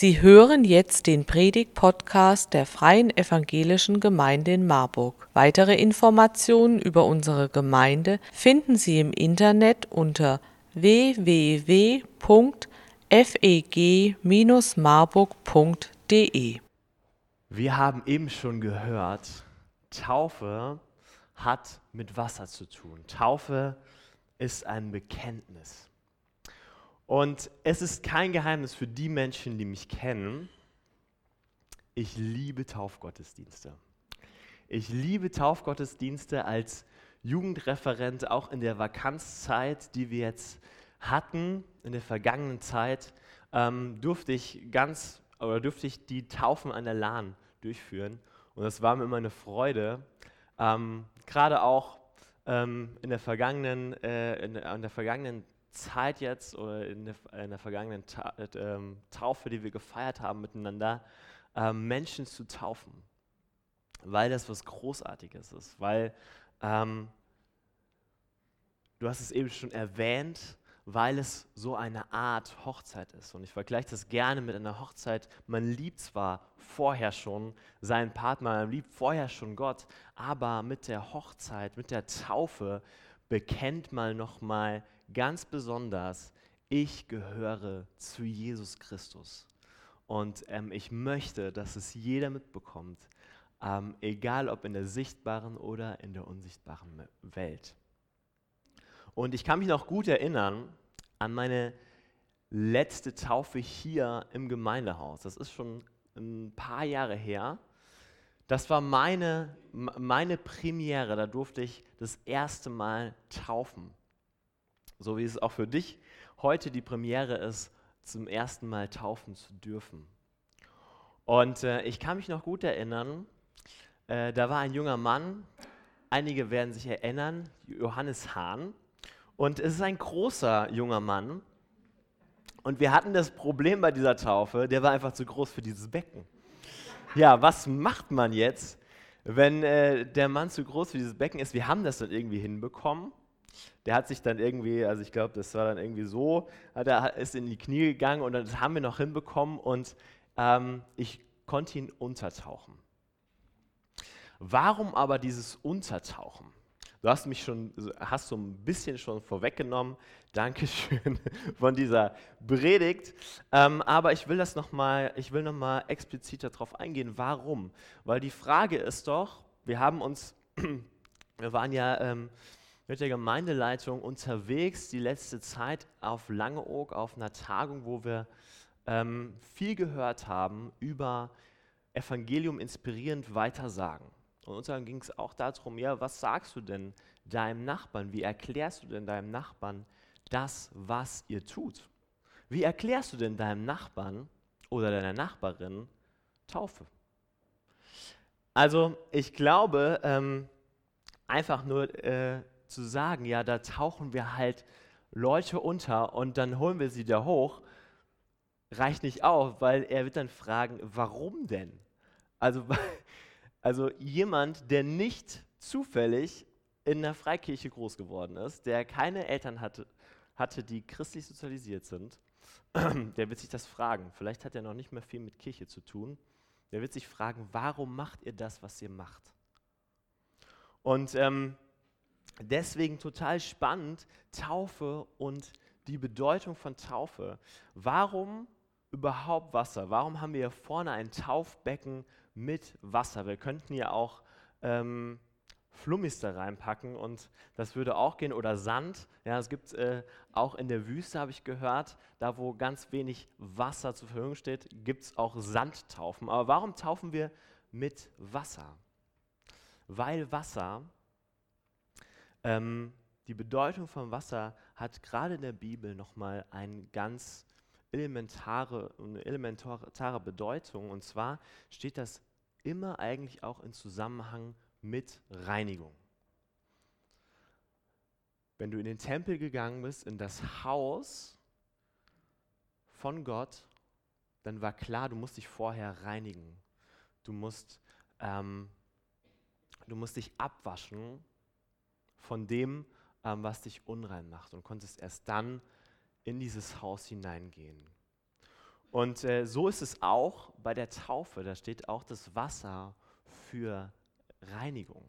Sie hören jetzt den Predigt-Podcast der Freien Evangelischen Gemeinde in Marburg. Weitere Informationen über unsere Gemeinde finden Sie im Internet unter www.feg-marburg.de. Wir haben eben schon gehört, Taufe hat mit Wasser zu tun. Taufe ist ein Bekenntnis. Und es ist kein Geheimnis für die Menschen, die mich kennen, ich liebe Taufgottesdienste. Ich liebe Taufgottesdienste als Jugendreferent, auch in der Vakanzzeit, die wir jetzt hatten, in der vergangenen Zeit, durfte ich die Taufen an der Lahn durchführen. Und das war mir immer eine Freude, gerade auch in der vergangenen Zeit jetzt oder in der vergangenen Taufe, die wir gefeiert haben miteinander, Menschen zu taufen, weil das was Großartiges ist, weil, du hast es eben schon erwähnt, weil es so eine Art Hochzeit ist. Und ich vergleiche das gerne mit einer Hochzeit. Man liebt zwar vorher schon seinen Partner, man liebt vorher schon Gott, aber mit der Hochzeit, mit der Taufe bekennt man nochmal ganz besonders, ich gehöre zu Jesus Christus. Und ich möchte, dass es jeder mitbekommt, egal ob in der sichtbaren oder in der unsichtbaren Welt. Und ich kann mich noch gut erinnern an meine letzte Taufe hier im Gemeindehaus. Das ist schon ein paar Jahre her. Das war meine Premiere, da durfte ich das erste Mal taufen. So wie es auch für dich heute die Premiere ist, zum ersten Mal taufen zu dürfen. Und ich kann mich noch gut erinnern, da war ein junger Mann, einige werden sich erinnern, Johannes Hahn. Und es ist ein großer junger Mann und wir hatten das Problem bei dieser Taufe, der war einfach zu groß für dieses Becken. Ja, was macht man jetzt, wenn der Mann zu groß für dieses Becken ist? Wir haben das dann irgendwie hinbekommen. Der hat sich dann irgendwie, also ich glaube, das war dann irgendwie so, er ist in die Knie gegangen und das haben wir noch hinbekommen und ich konnte ihn untertauchen. Warum aber dieses Untertauchen? Du hast so ein bisschen schon vorweggenommen, Dankeschön von dieser Predigt, aber ich will noch mal explizit darauf eingehen, warum? Weil die Frage ist doch, wir waren ja mit der Gemeindeleitung unterwegs die letzte Zeit auf Langeoog, auf einer Tagung, wo wir viel gehört haben über Evangelium inspirierend weitersagen. Und uns ging es auch darum, ja, was sagst du denn deinem Nachbarn? Wie erklärst du denn deinem Nachbarn das, was ihr tut? Wie erklärst du denn deinem Nachbarn oder deiner Nachbarin Taufe? Also ich glaube, einfach nur zu sagen, ja, da tauchen wir halt Leute unter und dann holen wir sie da hoch, reicht nicht auf, weil er wird dann fragen, warum denn? Also jemand, der nicht zufällig in einer Freikirche groß geworden ist, der keine Eltern hatte, die christlich sozialisiert sind, der wird sich das fragen. Vielleicht hat er noch nicht mehr viel mit Kirche zu tun. Der wird sich fragen, warum macht ihr das, was ihr macht? Und deswegen total spannend, Taufe und die Bedeutung von Taufe. Warum überhaupt Wasser? Warum haben wir hier vorne ein Taufbecken mit Wasser? Wir könnten hier auch Flummis da reinpacken und das würde auch gehen oder Sand. Ja, es gibt auch in der Wüste, habe ich gehört, da wo ganz wenig Wasser zur Verfügung steht, gibt es auch Sandtaufen. Aber warum taufen wir mit Wasser? Weil Wasser, die Bedeutung von Wasser hat gerade in der Bibel nochmal eine ganz elementare Bedeutung, und zwar steht das immer eigentlich auch in Zusammenhang mit Reinigung. Wenn du in den Tempel gegangen bist, in das Haus von Gott, dann war klar, du musst dich vorher reinigen. Du musst dich abwaschen von dem, was dich unrein macht, und konntest erst dann in dieses Haus hineingehen. Und so ist es auch bei der Taufe. Da steht auch das Wasser für Reinigung.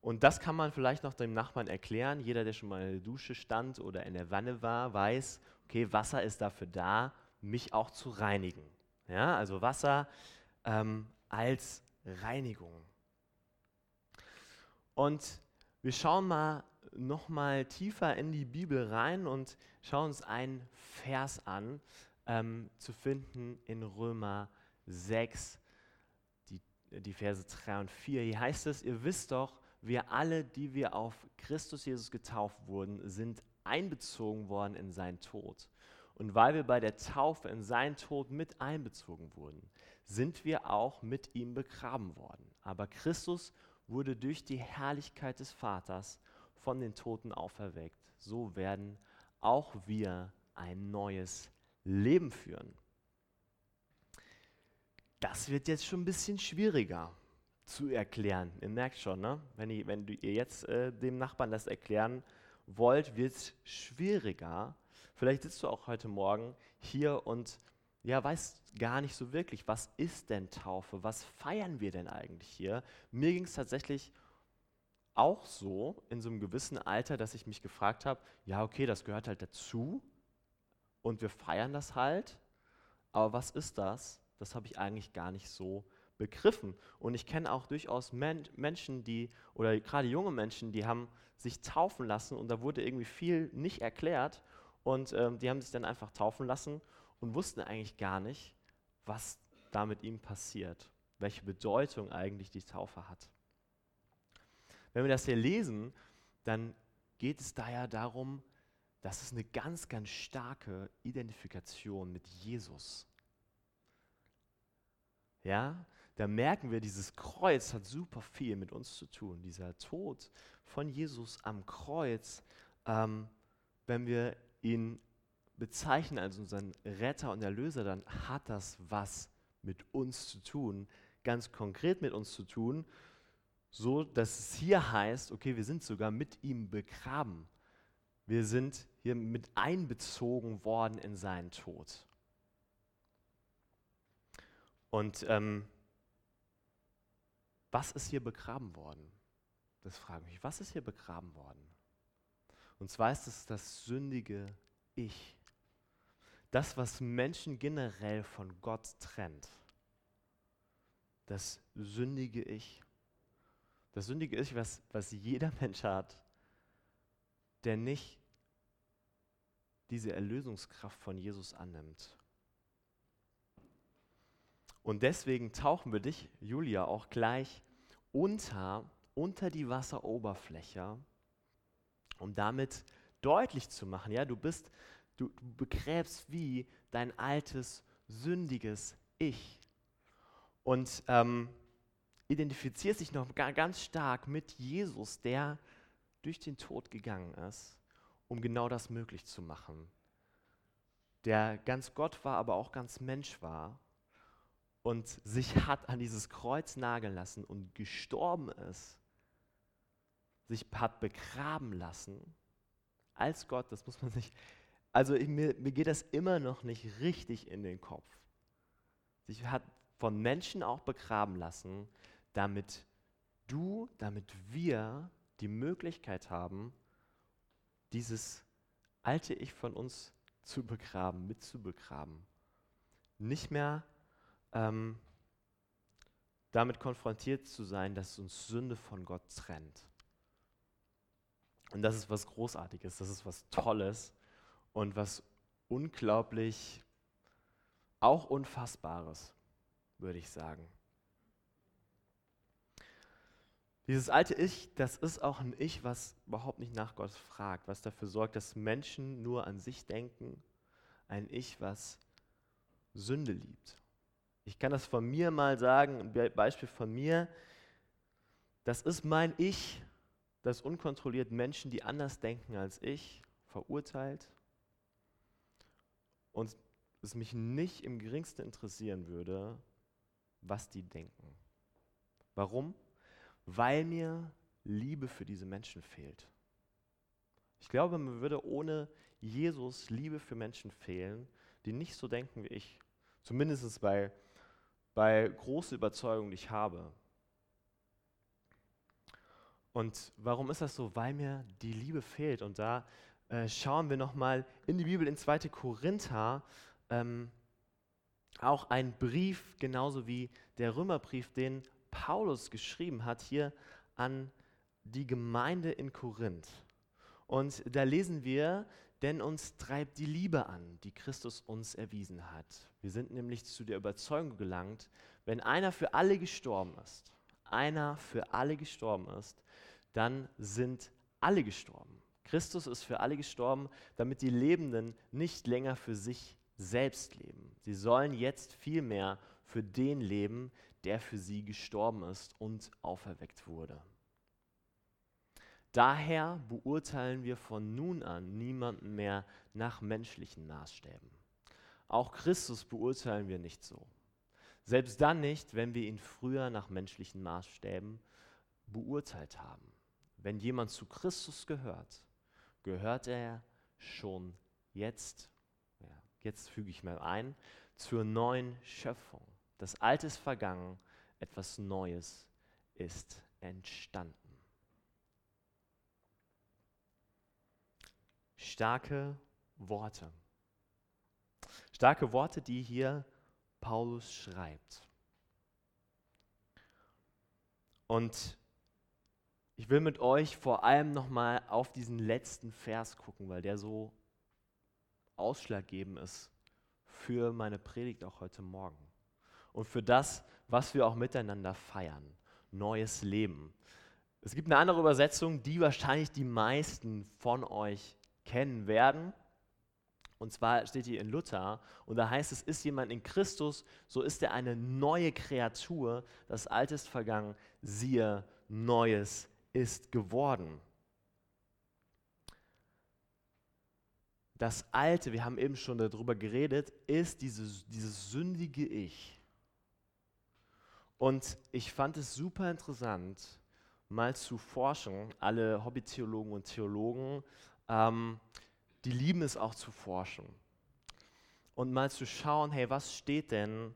Und das kann man vielleicht noch dem Nachbarn erklären. Jeder, der schon mal in der Dusche stand oder in der Wanne war, weiß, okay, Wasser ist dafür da, mich auch zu reinigen. Ja, also Wasser als Reinigung. Und wir schauen mal nochmal tiefer in die Bibel rein und schauen uns einen Vers an, zu finden in Römer 6, die Verse 3 und 4. Hier heißt es, ihr wisst doch, wir alle, die wir auf Christus Jesus getauft wurden, sind einbezogen worden in seinen Tod. Und weil wir bei der Taufe in seinen Tod mit einbezogen wurden, sind wir auch mit ihm begraben worden. Aber Christus wurde durch die Herrlichkeit des Vaters von den Toten auferweckt. So werden auch wir ein neues Leben führen. Das wird jetzt schon ein bisschen schwieriger zu erklären. Ihr merkt schon, ne? Wenn ihr jetzt dem Nachbarn das erklären wollt, wird es schwieriger. Vielleicht sitzt du auch heute Morgen hier und ja, weißt gar nicht so wirklich, was ist denn Taufe? Was feiern wir denn eigentlich hier? Mir ging es tatsächlich auch so in so einem gewissen Alter, dass ich mich gefragt habe, ja okay, das gehört halt dazu und wir feiern das halt, aber was ist das? Das habe ich eigentlich gar nicht so begriffen. Und ich kenne auch durchaus Menschen, die, oder gerade junge Menschen, die haben sich taufen lassen und da wurde irgendwie viel nicht erklärt und die haben sich dann einfach taufen lassen und wussten eigentlich gar nicht, was da mit ihm passiert, welche Bedeutung eigentlich die Taufe hat. Wenn wir das hier lesen, dann geht es da ja darum, dass es eine ganz, ganz starke Identifikation mit Jesus. Ja, da merken wir, dieses Kreuz hat super viel mit uns zu tun. Dieser Tod von Jesus am Kreuz, wenn wir ihn bezeichnen als unseren Retter und Erlöser, dann hat das was mit uns zu tun, ganz konkret mit uns zu tun, so dass es hier heißt, okay, wir sind sogar mit ihm begraben. Wir sind hier mit einbezogen worden in seinen Tod. Und was ist hier begraben worden? Das frage ich mich. Was ist hier begraben worden? Und zwar ist es das sündige Ich. Das, was Menschen generell von Gott trennt. Das sündige Ich. Das sündige Ich, was jeder Mensch hat, der nicht diese Erlösungskraft von Jesus annimmt. Und deswegen tauchen wir dich, Julia, auch gleich unter die Wasseroberfläche, um damit deutlich zu machen, ja, du begräbst wie dein altes, sündiges Ich und identifizierst dich noch ganz stark mit Jesus, der durch den Tod gegangen ist, um genau das möglich zu machen, der ganz Gott war, aber auch ganz Mensch war und sich hat an dieses Kreuz nageln lassen und gestorben ist, sich hat begraben lassen als Gott, das muss man sich, also mir geht das immer noch nicht richtig in den Kopf. Sich hat von Menschen auch begraben lassen, damit wir die Möglichkeit haben, dieses alte Ich von uns zu begraben, mitzubegraben. Nicht mehr damit konfrontiert zu sein, dass uns Sünde von Gott trennt. Und das ist was Großartiges, das ist was Tolles und was unglaublich, auch Unfassbares, würde ich sagen. Dieses alte Ich, das ist auch ein Ich, was überhaupt nicht nach Gott fragt, was dafür sorgt, dass Menschen nur an sich denken. Ein Ich, was Sünde liebt. Ich kann das von mir mal sagen, ein Beispiel von mir. Das ist mein Ich, das unkontrolliert Menschen, die anders denken als ich, verurteilt und es mich nicht im Geringsten interessieren würde, was die denken. Warum? Weil mir Liebe für diese Menschen fehlt. Ich glaube, mir würde ohne Jesus Liebe für Menschen fehlen, die nicht so denken wie ich. Zumindest bei großer Überzeugung, die ich habe. Und warum ist das so? Weil mir die Liebe fehlt. Und da schauen wir nochmal in die Bibel, in 2. Korinther, auch ein Brief, genauso wie der Römerbrief, den Paulus geschrieben hat, hier an die Gemeinde in Korinth. Und da lesen wir, denn uns treibt die Liebe an, die Christus uns erwiesen hat. Wir sind nämlich zu der Überzeugung gelangt, wenn einer für alle gestorben ist, dann sind alle gestorben. Christus ist für alle gestorben, damit die Lebenden nicht länger für sich selbst leben. Sie sollen jetzt vielmehr für den leben, der für sie gestorben ist und auferweckt wurde. Daher beurteilen wir von nun an niemanden mehr nach menschlichen Maßstäben. Auch Christus beurteilen wir nicht so. Selbst dann nicht, wenn wir ihn früher nach menschlichen Maßstäben beurteilt haben. Wenn jemand zu Christus gehört, gehört er schon jetzt, jetzt füge ich mal ein, zur neuen Schöpfung. Das Alte ist vergangen, etwas Neues ist entstanden. Starke Worte. Starke Worte, die hier Paulus schreibt. Und ich will mit euch vor allem nochmal auf diesen letzten Vers gucken, weil der so ausschlaggebend ist für meine Predigt auch heute Morgen. Und für das, was wir auch miteinander feiern. Neues Leben. Es gibt eine andere Übersetzung, die wahrscheinlich die meisten von euch kennen werden. Und zwar steht hier in Luther, und da heißt es, ist jemand in Christus, so ist er eine neue Kreatur, das Alte ist vergangen, siehe, Neues ist geworden. Das Alte, wir haben eben schon darüber geredet, ist dieses sündige Ich. Und ich fand es super interessant, mal zu forschen, alle Hobbytheologen und Theologen, die lieben es auch zu forschen und mal zu schauen, hey, was steht denn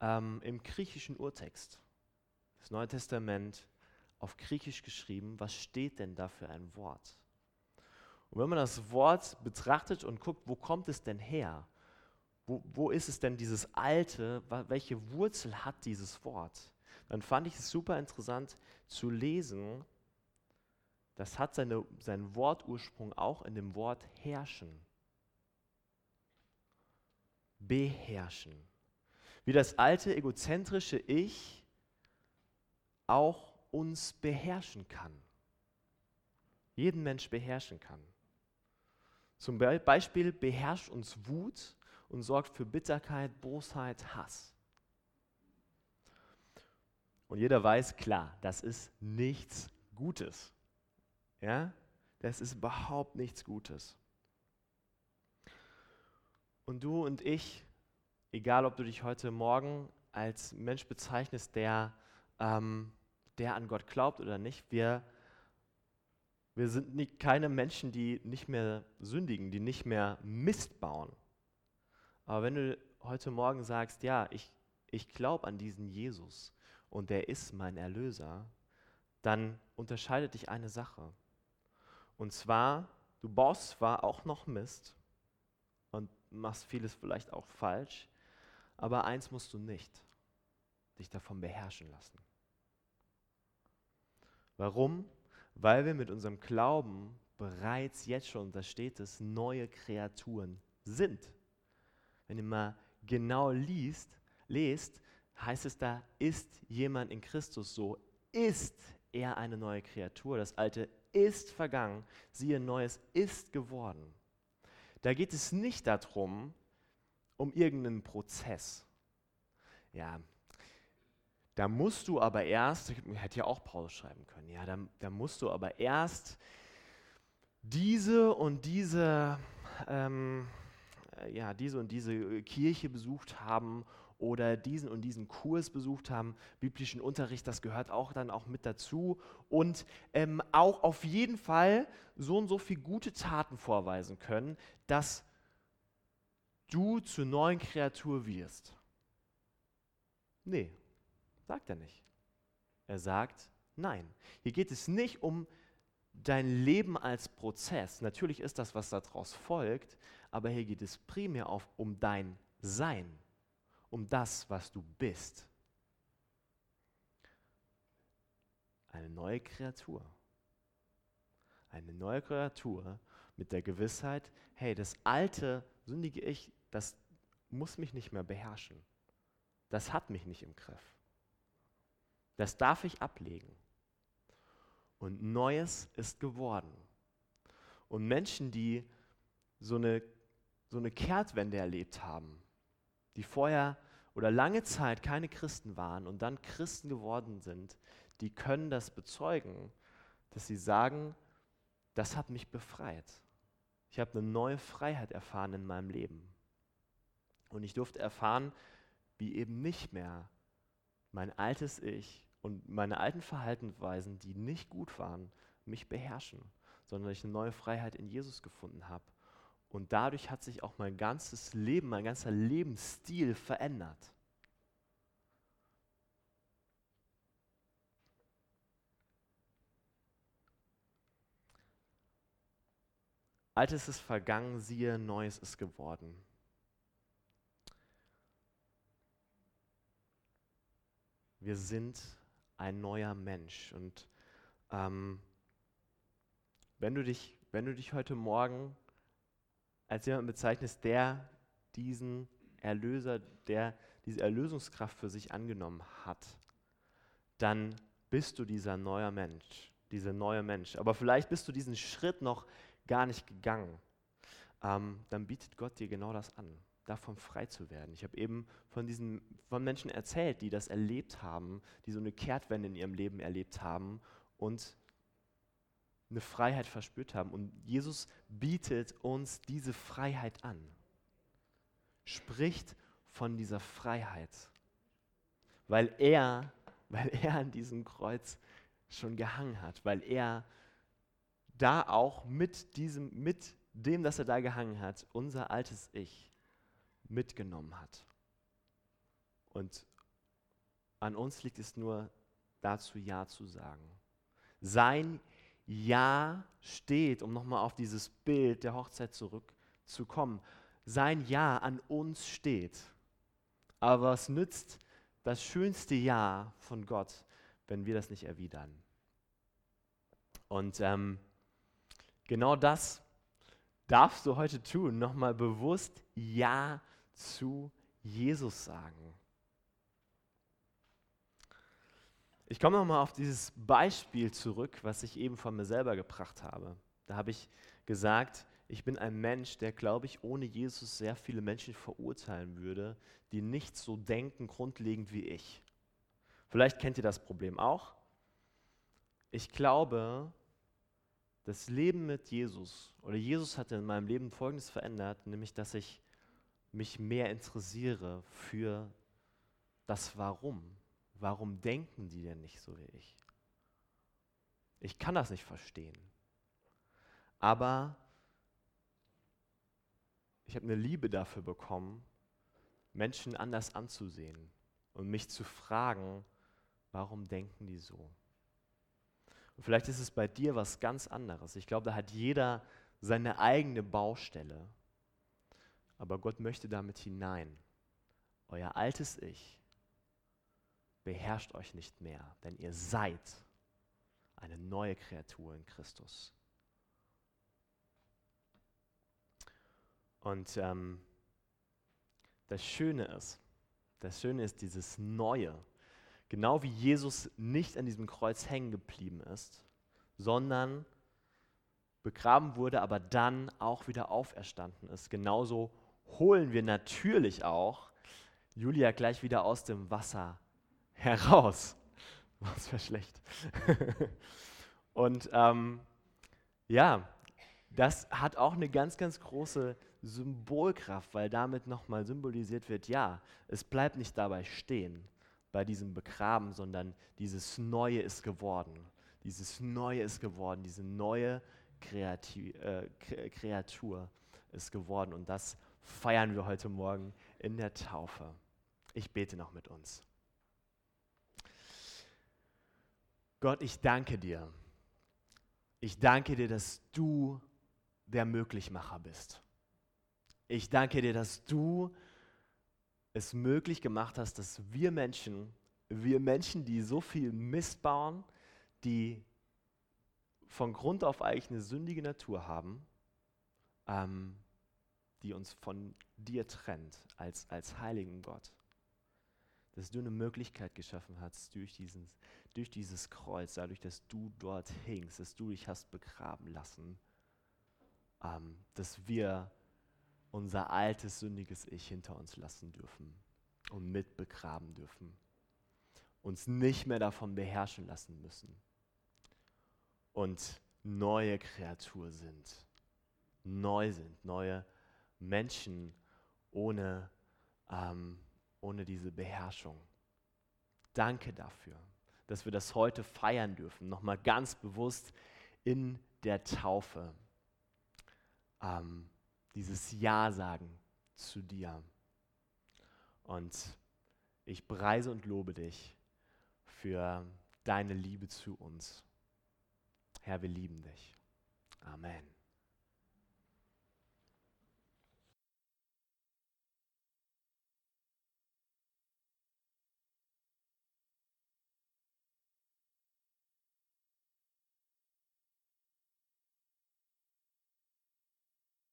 im griechischen Urtext? Das Neue Testament auf Griechisch geschrieben, was steht denn da für ein Wort? Und wenn man das Wort betrachtet und guckt, wo kommt es denn her? Wo ist es denn dieses Alte? Welche Wurzel hat dieses Wort? Dann fand ich es super interessant zu lesen. Das hat seinen Wortursprung auch in dem Wort herrschen. Beherrschen. Wie das alte, egozentrische Ich auch uns beherrschen kann. Jeden Mensch beherrschen kann. Zum Beispiel beherrscht uns Wut und sorgt für Bitterkeit, Bosheit, Hass. Und jeder weiß, klar, das ist nichts Gutes. Ja, das ist überhaupt nichts Gutes. Und du und ich, egal ob du dich heute Morgen als Mensch bezeichnest, der an Gott glaubt oder nicht, wir sind keine Menschen, die nicht mehr sündigen, die nicht mehr Mist bauen. Aber wenn du heute Morgen sagst, ja, ich glaube an diesen Jesus und der ist mein Erlöser, dann unterscheidet dich eine Sache. Und zwar, du baust zwar auch noch Mist und machst vieles vielleicht auch falsch, aber eins musst du nicht, dich davon beherrschen lassen. Warum? Weil wir mit unserem Glauben bereits jetzt schon, da steht es, neue Kreaturen sind. Wenn ihr mal genau lest, heißt es da, ist jemand in Christus, so ist er eine neue Kreatur, das Alte ist vergangen, siehe, Neues ist geworden. Da geht es nicht darum, um irgendeinen Prozess. Ja, da musst du aber erst, hätte ja auch Paulus schreiben können, ja, da musst du aber erst diese Kirche besucht haben oder diesen und diesen Kurs besucht haben, biblischen Unterricht, das gehört auch dann auch mit dazu und auch auf jeden Fall so und so viele gute Taten vorweisen können, dass du zur neuen Kreatur wirst. Nee, sagt er nicht. Er sagt, nein. Hier geht es nicht um dein Leben als Prozess. Natürlich ist das, was daraus folgt, aber hier geht es primär um dein Sein, um das, was du bist. Eine neue Kreatur. Eine neue Kreatur mit der Gewissheit, hey, das alte, sündige Ich, das muss mich nicht mehr beherrschen. Das hat mich nicht im Griff. Das darf ich ablegen. Und Neues ist geworden. Und Menschen, die so eine Kehrtwende erlebt haben, die vorher oder lange Zeit keine Christen waren und dann Christen geworden sind, die können das bezeugen, dass sie sagen, das hat mich befreit. Ich habe eine neue Freiheit erfahren in meinem Leben. Und ich durfte erfahren, wie eben nicht mehr mein altes Ich und meine alten Verhaltensweisen, die nicht gut waren, mich beherrschen, sondern ich eine neue Freiheit in Jesus gefunden habe. Und dadurch hat sich auch mein ganzes Leben, mein ganzer Lebensstil verändert. Altes ist vergangen, siehe, Neues ist geworden. Wir sind ein neuer Mensch. Und wenn du dich heute Morgen als jemand bezeichnest, der diesen Erlöser, der diese Erlösungskraft für sich angenommen hat, dann bist du dieser neue Mensch, dieser neue Mensch. Aber vielleicht bist du diesen Schritt noch gar nicht gegangen, dann bietet Gott dir genau das an, davon frei zu werden. Ich habe eben von Menschen erzählt, die das erlebt haben, die so eine Kehrtwende in ihrem Leben erlebt haben und eine Freiheit verspürt haben. Und Jesus bietet uns diese Freiheit an, spricht von dieser Freiheit, weil er an diesem Kreuz schon gehangen hat, weil er da auch mit dem, dass er da gehangen hat, unser altes Ich mitgenommen hat. Und an uns liegt es nur, dazu Ja zu sagen. Sein Ja steht, um nochmal auf dieses Bild der Hochzeit zurückzukommen, sein Ja an uns steht. Aber was nützt das schönste Ja von Gott, wenn wir das nicht erwidern? Und genau das darfst du heute tun, nochmal bewusst Ja zu Jesus sagen. Ich komme nochmal auf dieses Beispiel zurück, was ich eben von mir selber gebracht habe. Da habe ich gesagt, ich bin ein Mensch, der, glaube ich, ohne Jesus sehr viele Menschen verurteilen würde, die nicht so denken grundlegend wie ich. Vielleicht kennt ihr das Problem auch. Ich glaube, das Leben mit Jesus, oder Jesus hat in meinem Leben Folgendes verändert, nämlich, dass ich mich mehr interessiere für das Warum. Warum denken die denn nicht so wie ich? Ich kann das nicht verstehen. Aber ich habe eine Liebe dafür bekommen, Menschen anders anzusehen und mich zu fragen, warum denken die so? Und vielleicht ist es bei dir was ganz anderes. Ich glaube, da hat jeder seine eigene Baustelle. Aber Gott möchte damit hinein. Euer altes Ich beherrscht euch nicht mehr, denn ihr seid eine neue Kreatur in Christus. Und das Schöne ist dieses Neue. Genau wie Jesus nicht an diesem Kreuz hängen geblieben ist, sondern begraben wurde, aber dann auch wieder auferstanden ist. Genauso holen wir natürlich auch Julia gleich wieder aus dem Wasser heraus. Das wäre schlecht. Und das hat auch eine ganz, ganz große Symbolkraft, weil damit nochmal symbolisiert wird, ja, es bleibt nicht dabei stehen, bei diesem Begraben, sondern dieses Neue ist geworden, diese neue Kreatur ist geworden. Und das feiern wir heute Morgen in der Taufe. Ich bete noch mit uns. Gott, ich danke dir. Ich danke dir, dass du der Möglichmacher bist. Ich danke dir, dass du es möglich gemacht hast, dass wir Menschen, die so viel Mist bauen, die von Grund auf eigentlich eine sündige Natur haben, die uns von dir trennt, als heiligen Gott, dass du eine Möglichkeit geschaffen hast durch dieses Kreuz, dadurch, dass du dort hingst, dass du dich hast begraben lassen, dass wir unser altes, sündiges Ich hinter uns lassen dürfen und mit begraben dürfen, uns nicht mehr davon beherrschen lassen müssen und neue Kreatur sind, neue Menschen ohne diese Beherrschung. Danke dafür, dass wir das heute feiern dürfen, nochmal ganz bewusst in der Taufe. Dieses Ja sagen zu dir. Und ich preise und lobe dich für deine Liebe zu uns. Herr, wir lieben dich. Amen.